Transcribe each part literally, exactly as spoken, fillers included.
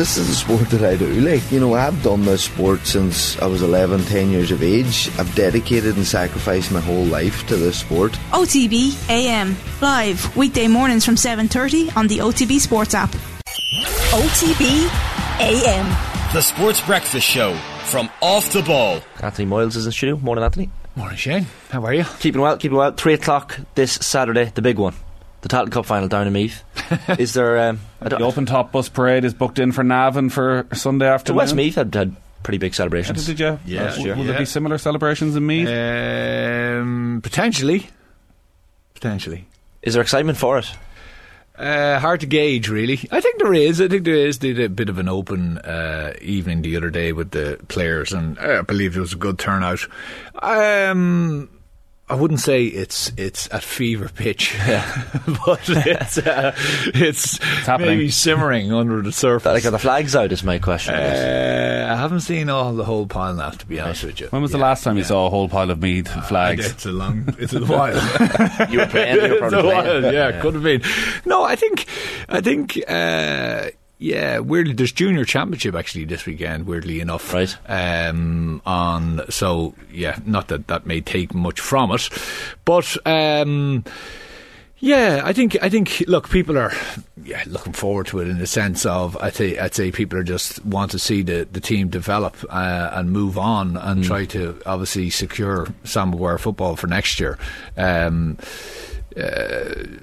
this is the sport that I do. Like, you know, I've done this sport since I was eleven, ten years of age. I've dedicated and sacrificed my whole life to this sport. O T B A M, live weekday mornings from seven thirty on the O T B Sports app. O T B A M, the Sports Breakfast Show from Off The Ball. Anthony Moyles is in the studio. Morning, Anthony. Morning, Shane. How are you? Keeping well, keeping well. three o'clock this Saturday, the big one. The Tailteann Cup final down in Meath. Is there um, the open top bus parade is booked in for Navan for Sunday afternoon? West Meath had, had pretty big celebrations. Did you? Yeah, uh, sure. Will yeah. there be similar celebrations in Meath? Um, potentially, potentially. Is there excitement for it? Uh, hard to gauge, really. I think there is. I think there is. Did a bit of an open uh, evening the other day with the players, and I believe there was a good turnout. Um. I wouldn't say it's it's at fever pitch, yeah. but it's uh, it's, it's maybe simmering under the surface. Like, are the flags out? Is my question. Uh, I haven't seen all the whole pile now, to be honest right. with you. When was yeah, the last time yeah. you saw a whole pile of Meath uh, flags? It's a long, it's a while. you were playing, you were probably playing. While, yeah, yeah, could have been. No, I think, I think. Uh, Yeah, weirdly, there's junior championship actually this weekend. Weirdly enough, right? Um, on so yeah, not that that may take much from it, but um, yeah, I think I think look, people are yeah looking forward to it in the sense of I th- I'd say people are just want to see the, the team develop uh, and move on and mm. try to obviously secure Sam McGuire football for next year. Um, uh,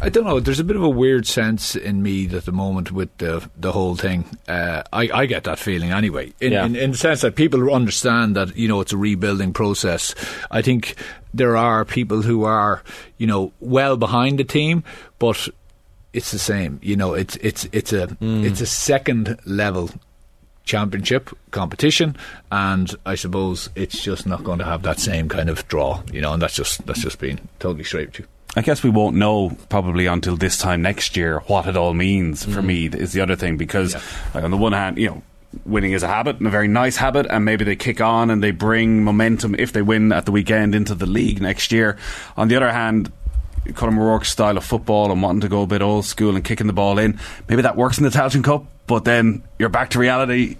I don't know, there's a bit of a weird sense in me at the moment with the the whole thing. Uh, I, I get that feeling anyway, in, yeah. in, in the sense that people understand that, you know, it's a rebuilding process. I think there are people who are, you know, well behind the team, but it's the same. You know, it's it's it's a mm. it's a second level championship competition, and I suppose it's just not going to have that same kind of draw, you know, and that's just that's just being totally straight with you. I guess we won't know probably until this time next year what it all means for mm. me is the other thing, because yeah. like on the one hand, you know, winning is a habit and a very nice habit, and maybe they kick on and they bring momentum if they win at the weekend into the league next year. On the other hand, Colin Rourke's style of football and wanting to go a bit old school and kicking the ball in, maybe that works in the Tailteann Cup, but then you're back to reality.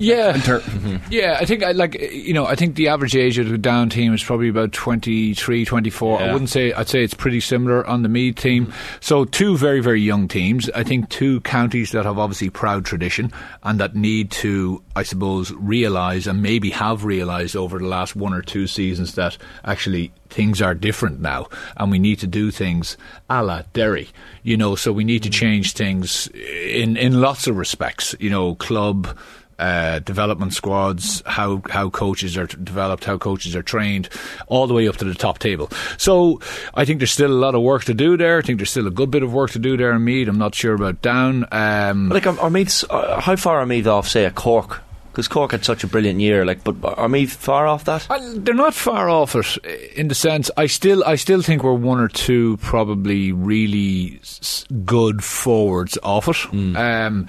Yeah, mm-hmm. yeah. I think I like you know. I think the average age of the Down team is probably about twenty-three, twenty-four. Yeah. I wouldn't say. I'd say it's pretty similar on the Meath team. Mm-hmm. So two very, very young teams. I think two counties that have obviously proud tradition and that need to, I suppose, realise and maybe have realised over the last one or two seasons that actually things are different now, and we need to do things a la Derry. You know, so we need to change things in in lots of respects. You know, club. Uh, development squads, how how coaches are t- developed, how coaches are trained, all the way up to the top table. So I think there's still a lot of work to do there. I think there's still a good bit of work to do there in Meath. I'm not sure about Down. Um, like, are, are Meath, uh, how far are Meath off, say, a Cork? Because Cork had such a brilliant year, like, but are Meath far off that? I, they're not far off it, in the sense I still I still think we're one or two probably really good forwards off it. Mm. Um,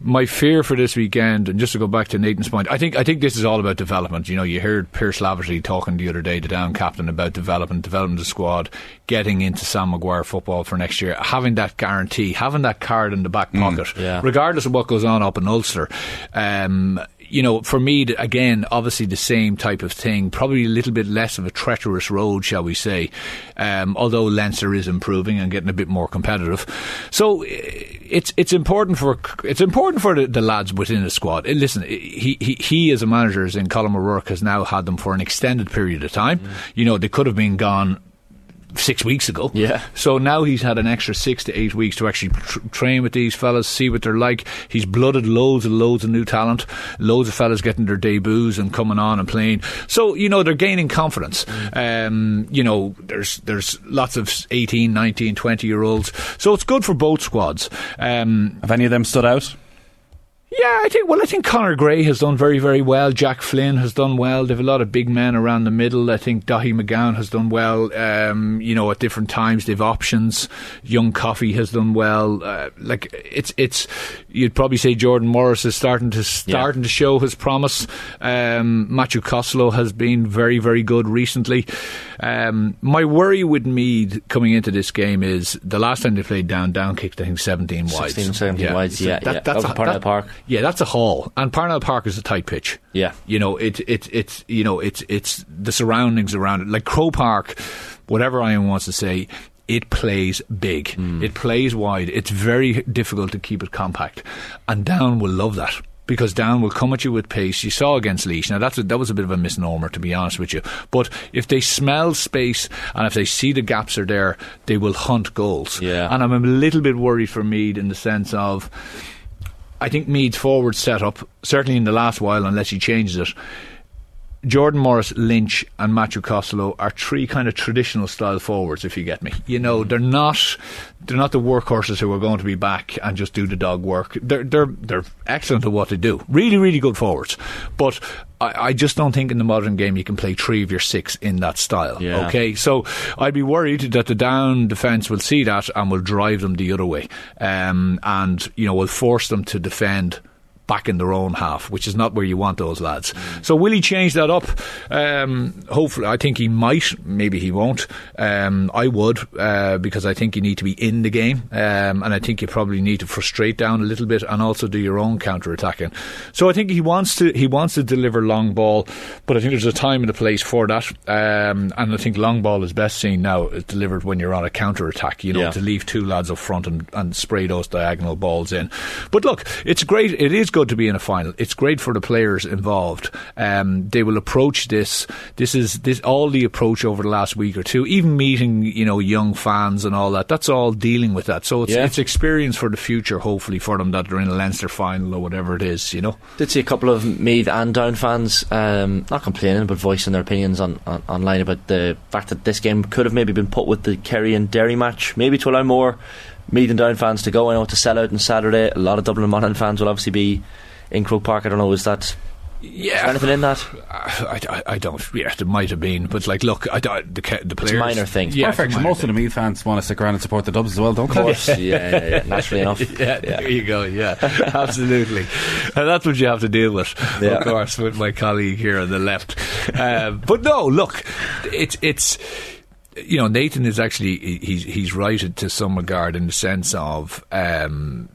my fear for this weekend, and just to go back to Nathan's point, I think I think this is all about development. You know, you heard Pierce Laverty talking the other day, the Down captain, about development, development of the squad, getting into Sam McGuire football for next year, having that guarantee, having that card in the back pocket, mm, yeah. regardless of what goes on up in Ulster. Um, You know, for me, again, obviously the same type of thing, probably a little bit less of a treacherous road, shall we say, um, although Leinster is improving and getting a bit more competitive. So it's it's important for it's important for the, the lads within the squad. Listen, he, he, he as a manager, as in Colin O'Rourke, has now had them for an extended period of time. Mm. You know, they could have been gone six weeks ago. Yeah. So now he's had an extra six to eight weeks to actually tr- train with these fellas, see what they're like. He's blooded loads and loads of new talent, loads of fellas getting their debuts and coming on and playing. So, you know, they're gaining confidence. Mm. Um, you know, there's there's lots of eighteen, nineteen, twenty year olds. So it's good for both squads. Um, Have any of them stood out? Yeah, I think. Well, I think Conor Gray has done very, very well. Jack Flynn has done well. They have a lot of big men around the middle. I think Dahi McGowan has done well. Um, you know, at different times they've options. Young Coffey has done well. Uh, like it's, it's. You'd probably say Jordan Morris is starting to starting yeah. to show his promise. Um, Matthew Koslow has been very, very good recently. Um, my worry with Meath coming into this game is the last time they played down, down kicked I think seventeen wides. sixteen or seventeen yeah. wides, yeah. So that, yeah. That's that a, Parnell that, Park. Yeah, that's a haul. And Parnell Park is a tight pitch. Yeah. You know, it, it, it's, you know, it's, it's the surroundings around it. Like Crow Park, whatever Ian wants to say, it plays big. Mm. It plays wide. It's very difficult to keep it compact. And Down will love that, because Down will come at you with pace. You saw against Leash. Now, that's a, that was a bit of a misnomer, to be honest with you. But if they smell space and if they see the gaps are there, they will hunt goals. Yeah. And I'm a little bit worried for Meath in the sense of, I think Meath's forward setup, certainly in the last while, unless he changes it, Jordan Morris, Lynch and Matthew Koslow are three kind of traditional style forwards, if you get me. You know, they're not they're not the workhorses who are going to be back and just do the dog work. They're they're they're excellent at what they do. Really, really good forwards. But I, I just don't think in the modern game you can play three of your six in that style. Yeah. Okay, so I'd be worried that the Down defence will see that and will drive them the other way, um, and you know, will force them to defend back in their own half, which is not where you want those lads. So will he change that up? Um, hopefully. I think he might. Maybe he won't. Um, I would, uh, because I think you need to be in the game, um, and I think you probably need to frustrate Down a little bit and also do your own counter-attacking. So I think he wants to he wants to deliver long ball, but I think there's a time and a place for that, um, and I think long ball is best seen now is delivered when you're on a counter-attack, you know, yeah. to leave two lads up front and, and spray those diagonal balls in. But look, it's great. It is good to be in a final. It's great for the players involved. Um, they will approach this. This is this all the approach over the last week or two. Even meeting, you know, young fans and all that. That's all dealing with that. So it's, yeah. it's experience for the future. Hopefully for them that they're in a Leinster final or whatever it is. You know, did see a couple of Meath and Down fans um, not complaining but voicing their opinions on, on online about the fact that this game could have maybe been put with the Kerry and Derry match, maybe to allow more Meath and Down fans to go. I know to sell out on Saturday. A lot of Dublin and Monaghan fans will obviously be in Croke Park. I don't know, is that yeah. is there anything in that? I, I, I don't. Yeah, there might have been, but like, look, I don't, the the players. It's a minor thing. Yeah, perfect. Minor most thing. Of the Meath fans want to stick around and support the Dubs as well, don't they? Of course, yeah, yeah, yeah, naturally enough. Yeah, yeah, there you go. Yeah, absolutely. And that's what you have to deal with, yeah. of course, with my colleague here on the left. Uh, but no, look, it's it's. You know, Nathan is actually he's he's righted to some regard in the sense of um,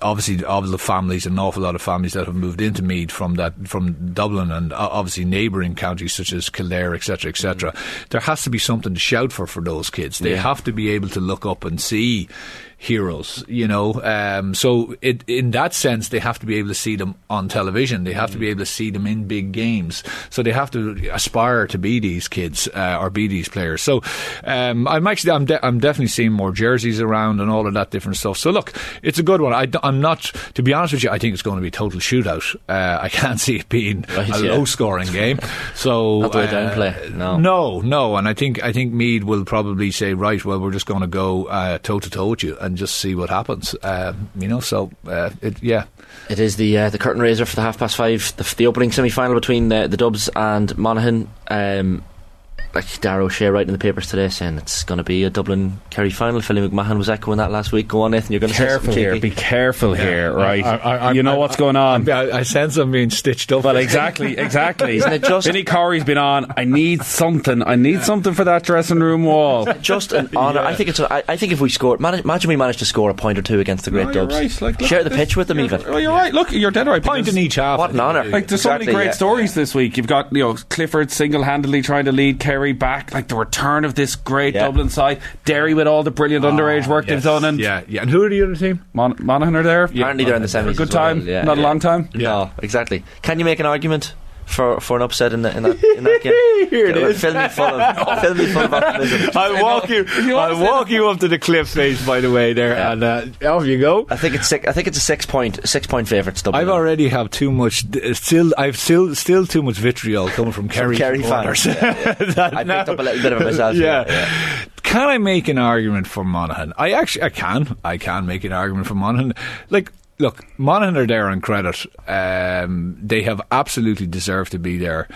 obviously of the families, an awful lot of families that have moved into Meath from that from Dublin and obviously neighbouring counties such as Kildare, et cetera, et cetera. Mm. There has to be something to shout for for those kids. They yeah. have to be able to look up and see heroes, you know. Um, so it, in that sense, they have to be able to see them on television. They have mm. to be able to see them in big games. So they have to aspire to be these kids uh, or be these players. So um, I'm actually, I'm, de- I'm definitely seeing more jerseys around and all of that different stuff. So look, it's a good one. I, I'm not, to be honest with you, I think it's going to be a total shootout. Uh, I can't see it being right, a yeah. low-scoring game. So not the way down play. No, no, no. And I think I think Meath will probably say, right, well, we're just going to go uh, toe-to-toe with you and just see what happens, um, you know. So uh, it, yeah it is the uh, the curtain raiser for the half past five, the, the opening semi-final between the, the Dubs and Monaghan. Um, like Daryl Shea writing in the papers today saying it's going to be a Dublin Kerry final. Philly McMahon was echoing that last week. Go on, Nathan, you're going to careful say here, be careful yeah. here, right? I, I, I, you know I, what's I, going on. I, I sense I'm being stitched up. Well, exactly, exactly. Isn't it just Vinny Corey's been on? I need something. I need something for that dressing room wall. Just an honour. Yeah. I think it's. A, I, I think if we scored, manage, imagine we managed to score a point or two against the great no, Dubs. Right. Like, share the pitch with them, even. Oh, you're yeah. right. Look, you're dead right. Point in each half. What an honour. Like there's exactly, so many great yeah. stories this week. You've got you know Clifford single-handedly trying to lead Kerry back, like the return of this great yeah. Dublin side. Derry with all the brilliant oh, underage work yes. they've done, and yeah, yeah. And who are the other team? Mon- Monaghan are there. Apparently yeah. they're in the semis. A good time, well, yeah, not yeah. a long time. Yeah, no, exactly. Can you make an argument for for an upset in, the, in, that, in that game? Here it is. Fill me full of, fill me full of optimism. I'll walk you. you I'll walk you up to the cliff face, by the way, there, yeah. and uh, off you go. I think it's six, I think it's a six point six point favourite. I've already have too much. Still, I've still still too much vitriol coming from Kerry fans. Yeah, yeah. I now, picked up a little bit of it myself. Yeah. yeah, yeah. Can I make an argument for Monaghan? I actually, I can. I can make an argument for Monaghan. Like. Look, Monaghan are there on credit. Um, they have absolutely deserved to be there.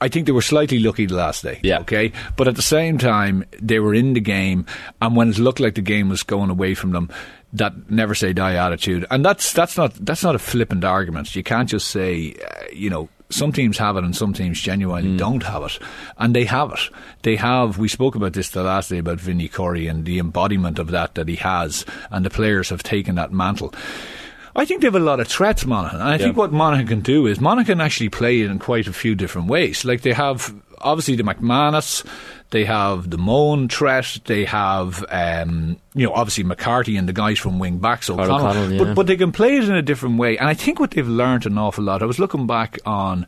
I think they were slightly lucky the last day. Yeah. Okay. But at the same time, they were in the game, and when it looked like the game was going away from them, that never say die attitude, and that's that's not that's not a flippant argument. You can't just say, uh, you know, some teams have it and some teams genuinely mm. don't have it. And they have it. They have, we spoke about this the last day about Vinny Corey and the embodiment of that that he has, and the players have taken that mantle. I think they have a lot of threats, Monaghan. And I yeah. think what Monaghan can do is Monaghan actually play in quite a few different ways. Like they have, obviously, the McManus, they have the Moan threat, they have, um, you know, obviously McCarthy and the guys from wing backs, O'Connell. Yeah. But, but they can play it in a different way. And I think what they've learned an awful lot, I was looking back on,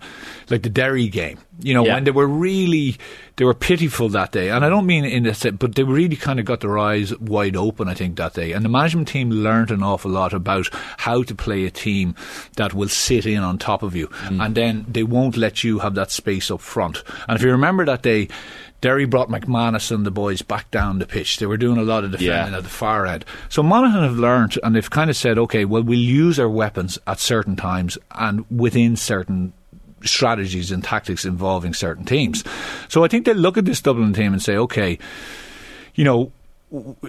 like, the Derry game, you know, yeah. when they were really, they were pitiful that day. And I don't mean in this, but they really kind of got their eyes wide open, I think, that day. And the management team learned an awful lot about how to play a team that will sit in on top of you. Mm. And then they won't let you have that space up front. And if you remember that day, Derry brought McManus and the boys back down the pitch. They were doing a lot of defending yeah. at the far end. So Monaghan have learnt, and they've kind of said, okay, well, we'll use our weapons at certain times and within certain strategies and tactics involving certain teams. So I think they look at this Dublin team and say, okay, you know,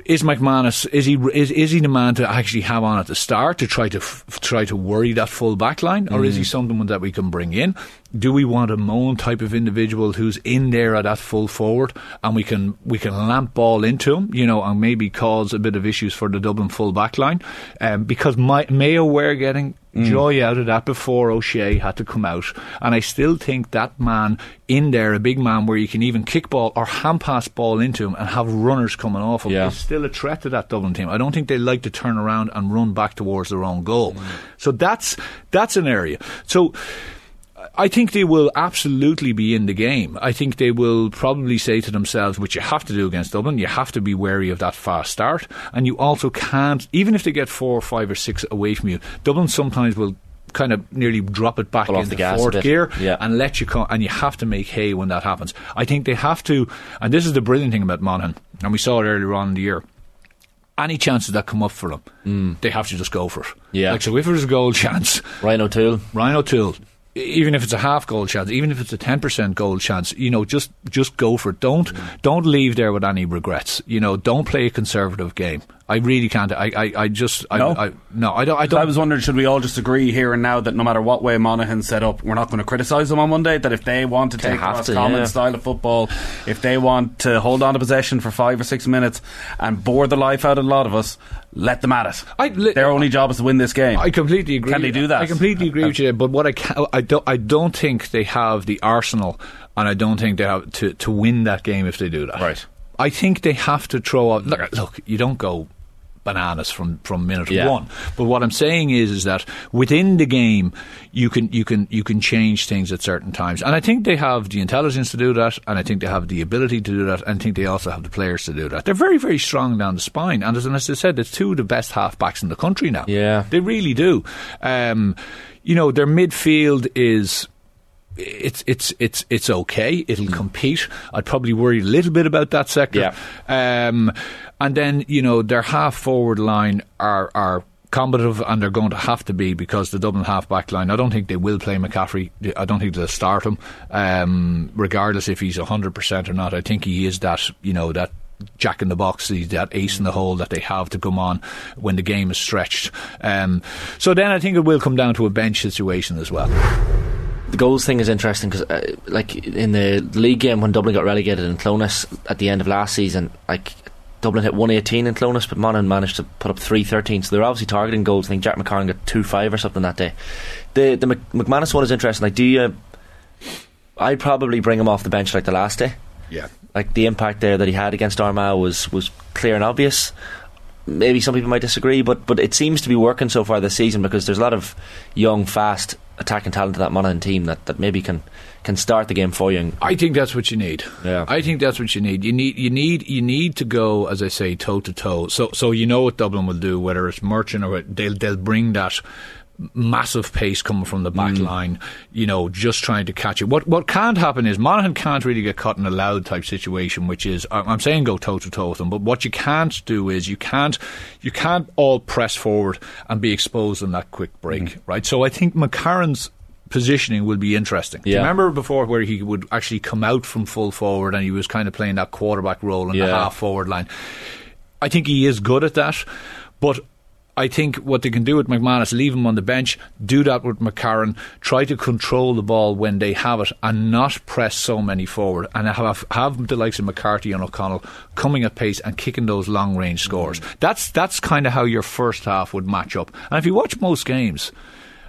is McManus, is he is, is he the man to actually have on at the start to try to f- try to worry that full back line, or mm. is he someone that we can bring in? Do we want a Moan type of individual who's in there at that full forward, and we can we can lamp ball into him, you know, and maybe cause a bit of issues for the Dublin full back line? Um, because my, Mayo were getting mm. joy out of that before O'Shea had to come out, and I still think that man in there, a big man where you can even kick ball or hand pass ball into him and have runners coming off him, yeah. is still a threat to that Dublin team. I don't think they like to turn around and run back towards their own goal. Mm. So that's that's an area. So I think they will absolutely be in the game. I think they will probably say to themselves, which you have to do against Dublin, you have to be wary of that fast start, and you also can't, even if they get four or five or six away from you, Dublin sometimes will kind of nearly drop it back in the, the fourth gear yeah. and let you come, and you have to make hay when that happens. I think they have to, and this is the brilliant thing about Monaghan, and we saw it earlier on in the year, any chances that come up for them, mm. they have to just go for it. Yeah. Like, so if there's a goal chance, Ryan O'Toole Ryan O'Toole even if it's a half goal chance, even if it's a ten percent goal chance, you know, just just go for it. Don't mm. don't leave there with any regrets. You know, don't play a conservative game. I really can't. I, I, I just I, no. I no. I don't. I don't. I was wondering, should we all just agree here and now that no matter what way Monaghan set up, we're not going to criticise them on Monday? That if they want to take cross common yeah. style of football, if they want to hold on to possession for five or six minutes and bore the life out of a lot of us, let them at it. I, li- Their only job is to win this game. I completely agree. Can they do that? I completely agree with you. But what I can, I don't I don't think they have the arsenal, and I don't think they have to to win that game if they do that. Right. I think they have to throw out. Look, look you don't go bananas from, from minute yeah. one. But what I'm saying is is that within the game you can you can you can change things at certain times. And I think they have the intelligence to do that, and I think they have the ability to do that, and I think they also have the players to do that. They're very, very strong down the spine, and as, and as I said, it's two of the best half backs in the country now. Yeah. They really do. Um, you know, their midfield is It's it's it's it's okay. It'll mm. compete. I'd probably worry a little bit about that sector. Yeah. Um, and then, you know, their half forward line are are combative, and they're going to have to be, because the Dublin half back line, I don't think they will play McCaffrey. I don't think they'll start him, um, regardless if he's a hundred percent or not. I think he is that, you know, that jack in the box, that ace in the hole that they have to come on when the game is stretched. Um, so then I think it will come down to a bench situation as well. The goals thing is interesting because, uh, like, in the league game when Dublin got relegated in Clonus at the end of last season, like, Dublin hit one eighteen in Clonus, but Monaghan managed to put up three thirteen, so they're obviously targeting goals. I think Jack McCarron got two five or something that day. The the McManus one is interesting. Like, do you? I'd probably bring him off the bench like the last day. Yeah. Like, the impact there that he had against Armagh was was clear and obvious. Maybe some people might disagree, but but it seems to be working so far this season, because there's a lot of young, fast attacking talent to that Monaghan team that, that maybe can, can start the game for you. And I think that's what you need. Yeah. I think that's what you need. You need you need you need to go, as I say, toe to toe. So so you know what Dublin will do, whether it's Merchant or they'll they'll bring that massive pace coming from the back mm. line, you know, just trying to catch it. What what can't happen is Monaghan can't really get caught in a loud type situation, which is, I'm saying go toe to toe with them, but what you can't do is you can't you can't all press forward and be exposed in that quick break, mm. right? So I think McCarron's positioning will be interesting. Yeah. Do you remember before where he would actually come out from full forward and he was kind of playing that quarterback role in yeah. the half forward line? I think he is good at that, but I think what they can do with McMahon is leave him on the bench, do that with McCarron, try to control the ball when they have it and not press so many forward, and have have the likes of McCarthy and O'Connell coming at pace and kicking those long range scores. Mm-hmm. That's that's kind of how your first half would match up. And if you watch most games,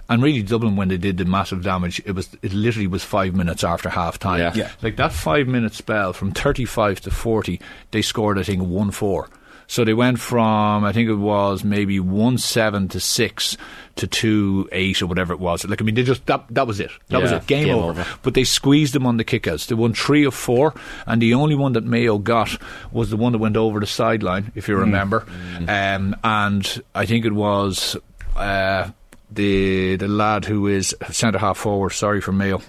and really Dublin, when they did the massive damage, it was it literally was five minutes after half time. Yeah. Yeah. Like that five minute spell from thirty-five to forty, they scored I think one four. So they went from, I think it was maybe one seven to six to two eight or whatever it was. Like, I mean, they just, that, that was it. That yeah, was it. Game, game over. over. But they squeezed them on the kickouts. They won three of four, and the only one that Mayo got was the one that went over the sideline, if you remember. Mm. Um, and I think it was uh, the the lad who is centre half forward, sorry for Mayo.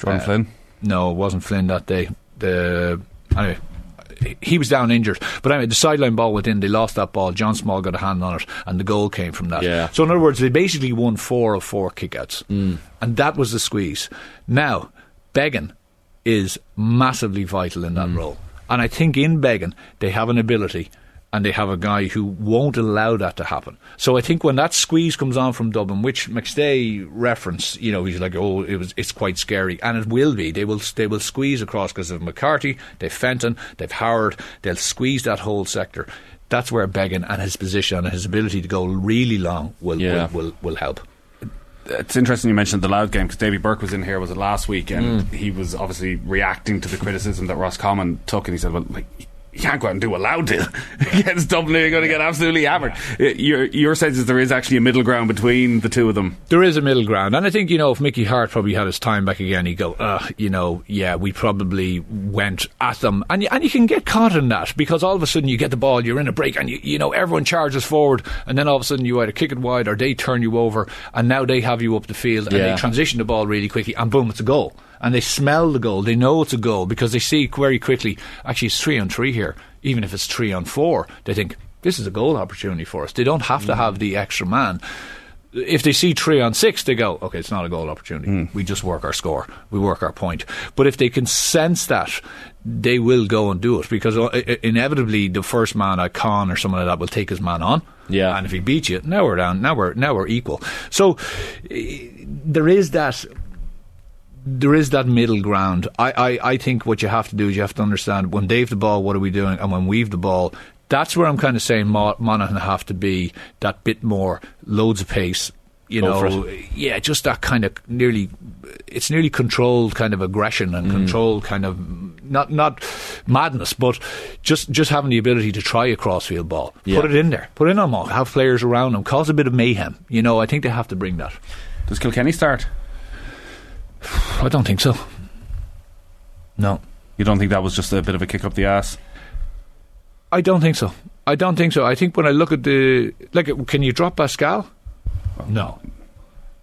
Jordan uh, Flynn? No, it wasn't Flynn that day. The, anyway. He was down injured, but anyway, the sideline ball went in. They lost that ball. John Small got a hand on it, and the goal came from that. Yeah. So in other words, they basically won four of four kickouts, mm. and that was the squeeze. Now, Began is massively vital in that mm. role, and I think in Began they have an ability, and they have a guy who won't allow that to happen. So I think when that squeeze comes on from Dublin, which McStay referenced, you know, he's like, oh, it was, it's quite scary, and it will be. They will, they will squeeze across because of McCarthy, they've Fenton, they've Howard. They'll squeeze that whole sector. That's where Began and his position and his ability to go really long will yeah. will, will, will help. It's interesting you mentioned the loud game, because David Burke was in here, was it last week, and mm. he was obviously reacting to the criticism that Roscommon took, and he said, well, like, you can't go out and do a loud deal against Dublin. You're going to get absolutely hammered. Yeah. Your, your sense is there is actually a middle ground between the two of them. There is a middle ground. And I think, you know, if Mickey Hart probably had his time back again, he'd go, uh, you know, yeah, we probably went at them. And, and you can get caught in that, because all of a sudden you get the ball, you're in a break, and, you, you know, everyone charges forward, and then all of a sudden you either kick it wide or they turn you over, and now they have you up the field, and yeah. they transition the ball really quickly, and boom, it's a goal. And they smell the goal. They know it's a goal because they see very quickly, actually, it's three on three here. Even if it's three on four, they think, this is a goal opportunity for us. They don't have mm. to have the extra man. If they see three on six, they go, okay, it's not a goal opportunity. Mm. We just work our score. We work our point. But if they can sense that, they will go and do it, because inevitably the first man, a Khan or someone like that, will take his man on. Yeah. And if he beats you, now we're down. Now we're, now we're equal. So there is that... There is that middle ground. I, I, I think what you have to do is you have to understand, when they've the ball, what are we doing? And when we've the ball, that's where I'm kind of saying Mo- Monaghan have to be that bit more, loads of pace, you Go know, yeah, just that kind of nearly, it's nearly controlled kind of aggression and mm. controlled kind of, not not madness, but just, just having the ability to try a crossfield ball. Yeah. Put it in there. Put it in on Monaghan. Have players around them. Cause a bit of mayhem. You know, I think they have to bring that. Does Kilkenny start? I don't think so. No. You don't think that was just a bit of a kick up the ass? I don't think so. I don't think so. I think when I look at the... like, can you drop Pascal? Oh. No.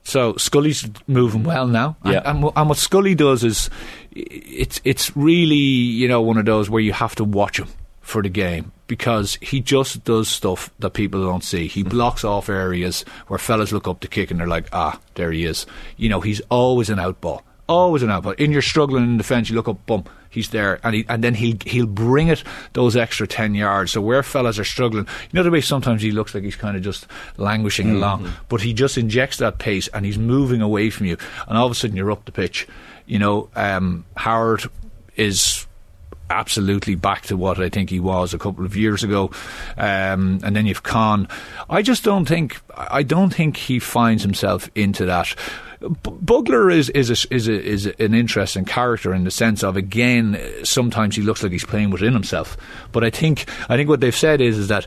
So Scully's moving well now. Yeah. And, and, and what Scully does is... It's, it's really, you know, one of those where you have to watch him for the game, because he just does stuff that people don't see. He blocks off areas where fellas look up to kick and they're like, ah, there he is. You know, he's always an out ball. Always an out ball. In your struggling in defence, you look up, boom, he's there. And he, and then he'll, he'll bring it those extra ten yards. So where fellas are struggling, you know the way sometimes he looks like he's kind of just languishing mm-hmm. along, but he just injects that pace and he's moving away from you. And all of a sudden you're up the pitch. You know, um, Howard is... absolutely back to what I think he was a couple of years ago, um, and then you've Khan. I just don't think I don't think he finds himself into that. B- Bugler is is a, is a, is an interesting character in the sense of, again, sometimes he looks like he's playing within himself. But I think I think what they've said is is that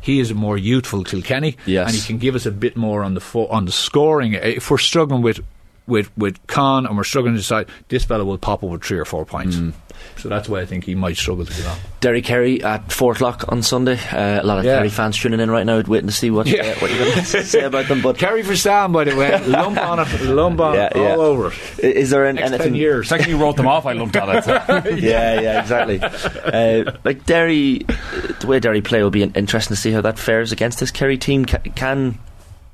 he is a more youthful Kilkenny, yes. and he can give us a bit more on the fo- on the scoring if we're struggling with. With with Khan and we're struggling to decide, this fella will pop over three or four points. Mm. So that's why I think he might struggle to get on. Derry Kerry at four o'clock on Sunday. Uh, a lot of yeah. Kerry fans tuning in right now, waiting to see what yeah. uh, what you're going to say about them. But Kerry for Sam, by the way, lump on it, lump on yeah, it, yeah. all over it. Is there an, Next anything? Ten years. The second you wrote them off, I lumped on it. So. yeah, yeah, exactly. Uh, like Derry, the way Derry play will be interesting to see how that fares against this Kerry team. Can. can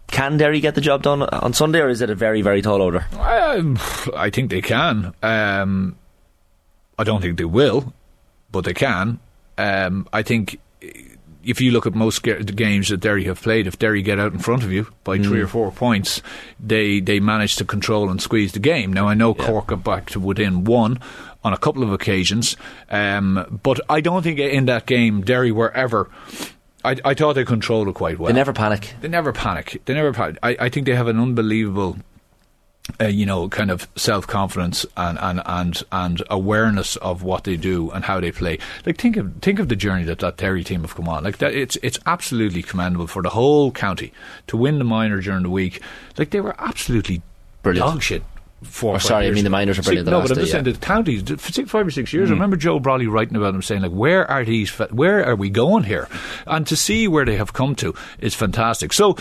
Can Derry get the job done on Sunday, or is it a very, very tall order? Um, I think they can. Um, I don't think they will, but they can. Um, I think if you look at most ge- the games that Derry have played, if Derry get out in front of you by mm. three or four points, they they manage to control and squeeze the game. Now, I know yeah. Cork got back to within one on a couple of occasions, um, but I don't think in that game Derry were ever... I, I thought they controlled it quite well. They never panic. They never panic. They never panic. I, I think they have an unbelievable... Uh, you know, kind of self-confidence and, and, and, and awareness of what they do and how they play. Like, think of think of the journey that that Derry team have come on. Like, that, it's it's absolutely commendable for the whole county to win the minor during the week. Like, they were absolutely brilliant. Dog shit. Four or sorry, I mean the minors are brilliant. Six, the no, last but I'm just day, saying yeah. the counties. For six, five or six years, mm. I remember Joe Brawley writing about them, saying like, "Where are these? Where are we going here?" And to see where they have come to is fantastic. So,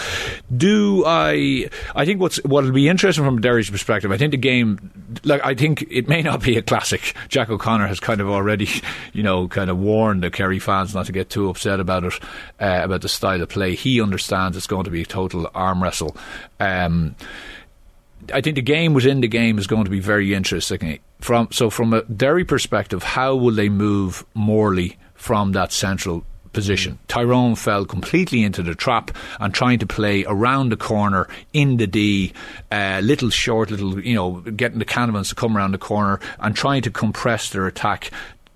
do I? I think what's what'll be interesting from Derry's perspective. I think the game, like I think it may not be a classic. Jack O'Connor has kind of already, you know, kind of warned the Kerry fans not to get too upset about it, uh, about the style of play. He understands it's going to be a total arm wrestle. Um, I think the game within the game is going to be very interesting. From so from a Derry perspective, how will they move Morley from that central position? Tyrone fell completely into the trap and trying to play around the corner in the D, uh, little short, little, you know, getting the Canavans to come around the corner and trying to compress their attack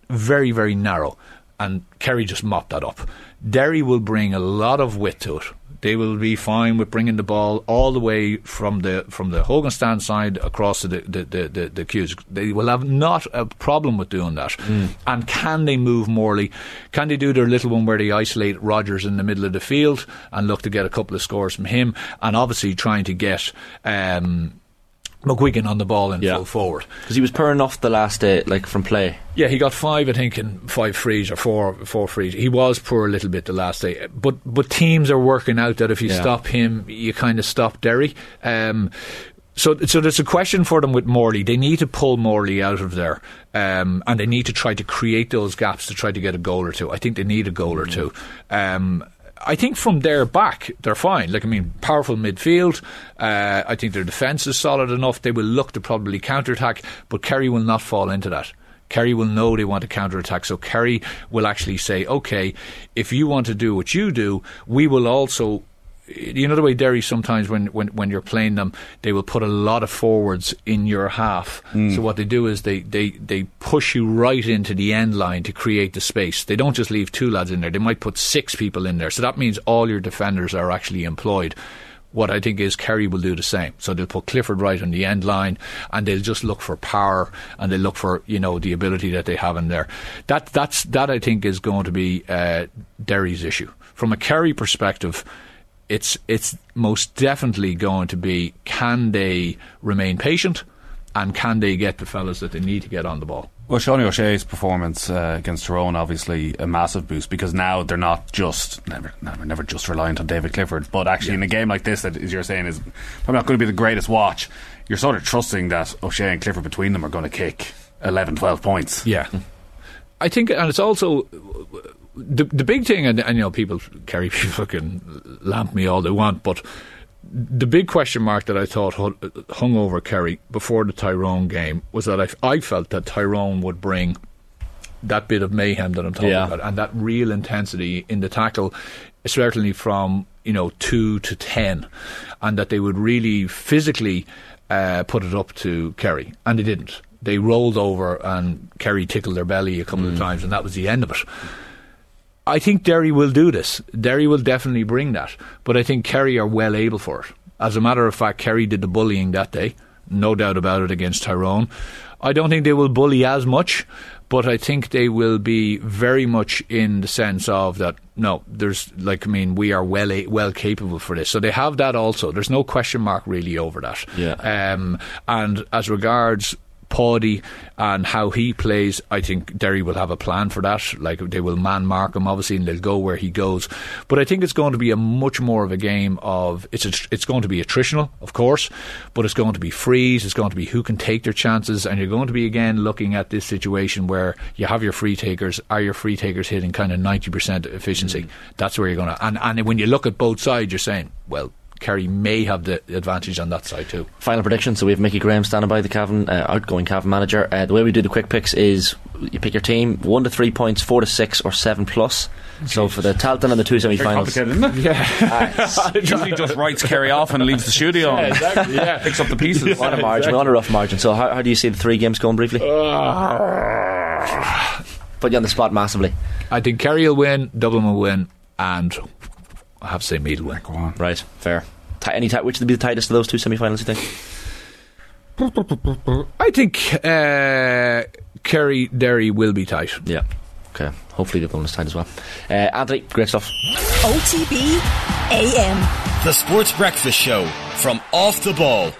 very, very narrow. And Kerry just mopped that up. Derry will bring a lot of width to it. They will be fine with bringing the ball all the way from the from the Hogan stand side across to the the, the, the, the queues. They will have not a problem with doing that. Mm. And can they move Morley? Can they do their little one where they isolate Rodgers in the middle of the field and look to get a couple of scores from him? And obviously trying to get um, McGuigan on the ball in yeah. full forward. Because he was purring off the last day, like from play. Yeah, he got five, I think, in five frees or four, four frees. He was poor a little bit the last day, but but teams are working out that if you yeah. stop him, you kind of stop Derry. Um, so so there's a question for them with Morley. They need to pull Morley out of there, um, and they need to try to create those gaps to try to get a goal or two. I think they need a goal mm-hmm. or two. Um, I think from there back, they're fine. Like, I mean, powerful midfield. Uh, I think their defence is solid enough. They will look to probably counter-attack, but Kerry will not fall into that. Kerry will know they want to counter-attack, so Kerry will actually say, OK, if you want to do what you do, we will also... You know the way Derry sometimes when, when, when you're playing them, they will put a lot of forwards in your half. Mm. So what they do is they, they, they push you right into the end line to create the space. They don't just leave two lads in there. They might put six people in there. So that means all your defenders are actually employed. What I think is Kerry will do the same. So they'll put Clifford right on the end line and they'll just look for power and they'll look for, you know, the ability that they have in there. That, that's, that I think is going to be uh, Derry's issue. From a Kerry perspective... It's it's most definitely going to be, can they remain patient and can they get the fellas that they need to get on the ball? Well, Sean O'Shea's performance uh, against Tyrone, obviously a massive boost, because now they're not just never never, never just reliant on David Clifford, but actually yeah. in a game like this that, as you're saying, is probably not going to be the greatest watch, you're sort of trusting that O'Shea and Clifford between them are going to kick eleven, twelve points. Yeah. I think, and it's also... The the big thing, and, and you know, people, Kerry people can lamp me all they want, but the big question mark that I thought hung over Kerry before the Tyrone game was that I, I felt that Tyrone would bring that bit of mayhem that I'm talking yeah. about, and that real intensity in the tackle, certainly from, you know, two to ten, and that they would really physically uh, put it up to Kerry, and they didn't. They rolled over and Kerry tickled their belly a couple mm. of times, and that was the end of it. I think Derry will do this. Derry will definitely bring that. But I think Kerry are well able for it. As a matter of fact, Kerry did the bullying that day. No doubt about it, against Tyrone. I don't think they will bully as much, but I think they will be very much in the sense of that, no, there's, like, I mean, we are well well capable for this. So they have that also. There's no question mark really over that. Yeah. Um, and as regards... Pawdy and how he plays, I think Derry will have a plan for that. Like, they will man mark him obviously, and they'll go where he goes. But I think it's going to be a much more of a game of it's a, it's going to be attritional, of course, but it's going to be frees, it's going to be who can take their chances, and you're going to be again looking at this situation where you have your free takers. Are your free takers hitting kind of ninety percent efficiency? Mm. That's where you're going to, and, and when you look at both sides, you're saying, well, Kerry may have the advantage on that side too. Final prediction. So we have Mickey Graham standing by, the Cavan uh, outgoing Cavan manager. Uh, the way we do the quick picks is you pick your team, one to three points, four to six, or seven plus. So for the Tailteann and the two semi-finals. Very complicated, isn't it? Yeah. Uh, usually just writes Kerry off and leaves the studio. Yeah, exactly. Yeah. Picks up the pieces. Yeah, on a margin, exactly. On a rough margin. So how, how do you see the three games going briefly? Uh, Put you on the spot massively. I think Kerry will win, Dublin will win, and I have to say Meath will win. Go on. Right, fair. T- any t- which would be the tightest of those two semi-finals, you think? I think uh, Kerry Derry will be tight. Yeah. Okay. Hopefully the bonus time as well. Uh, Anthony, great stuff. O T B A M, the Sports Breakfast Show from Off The Ball.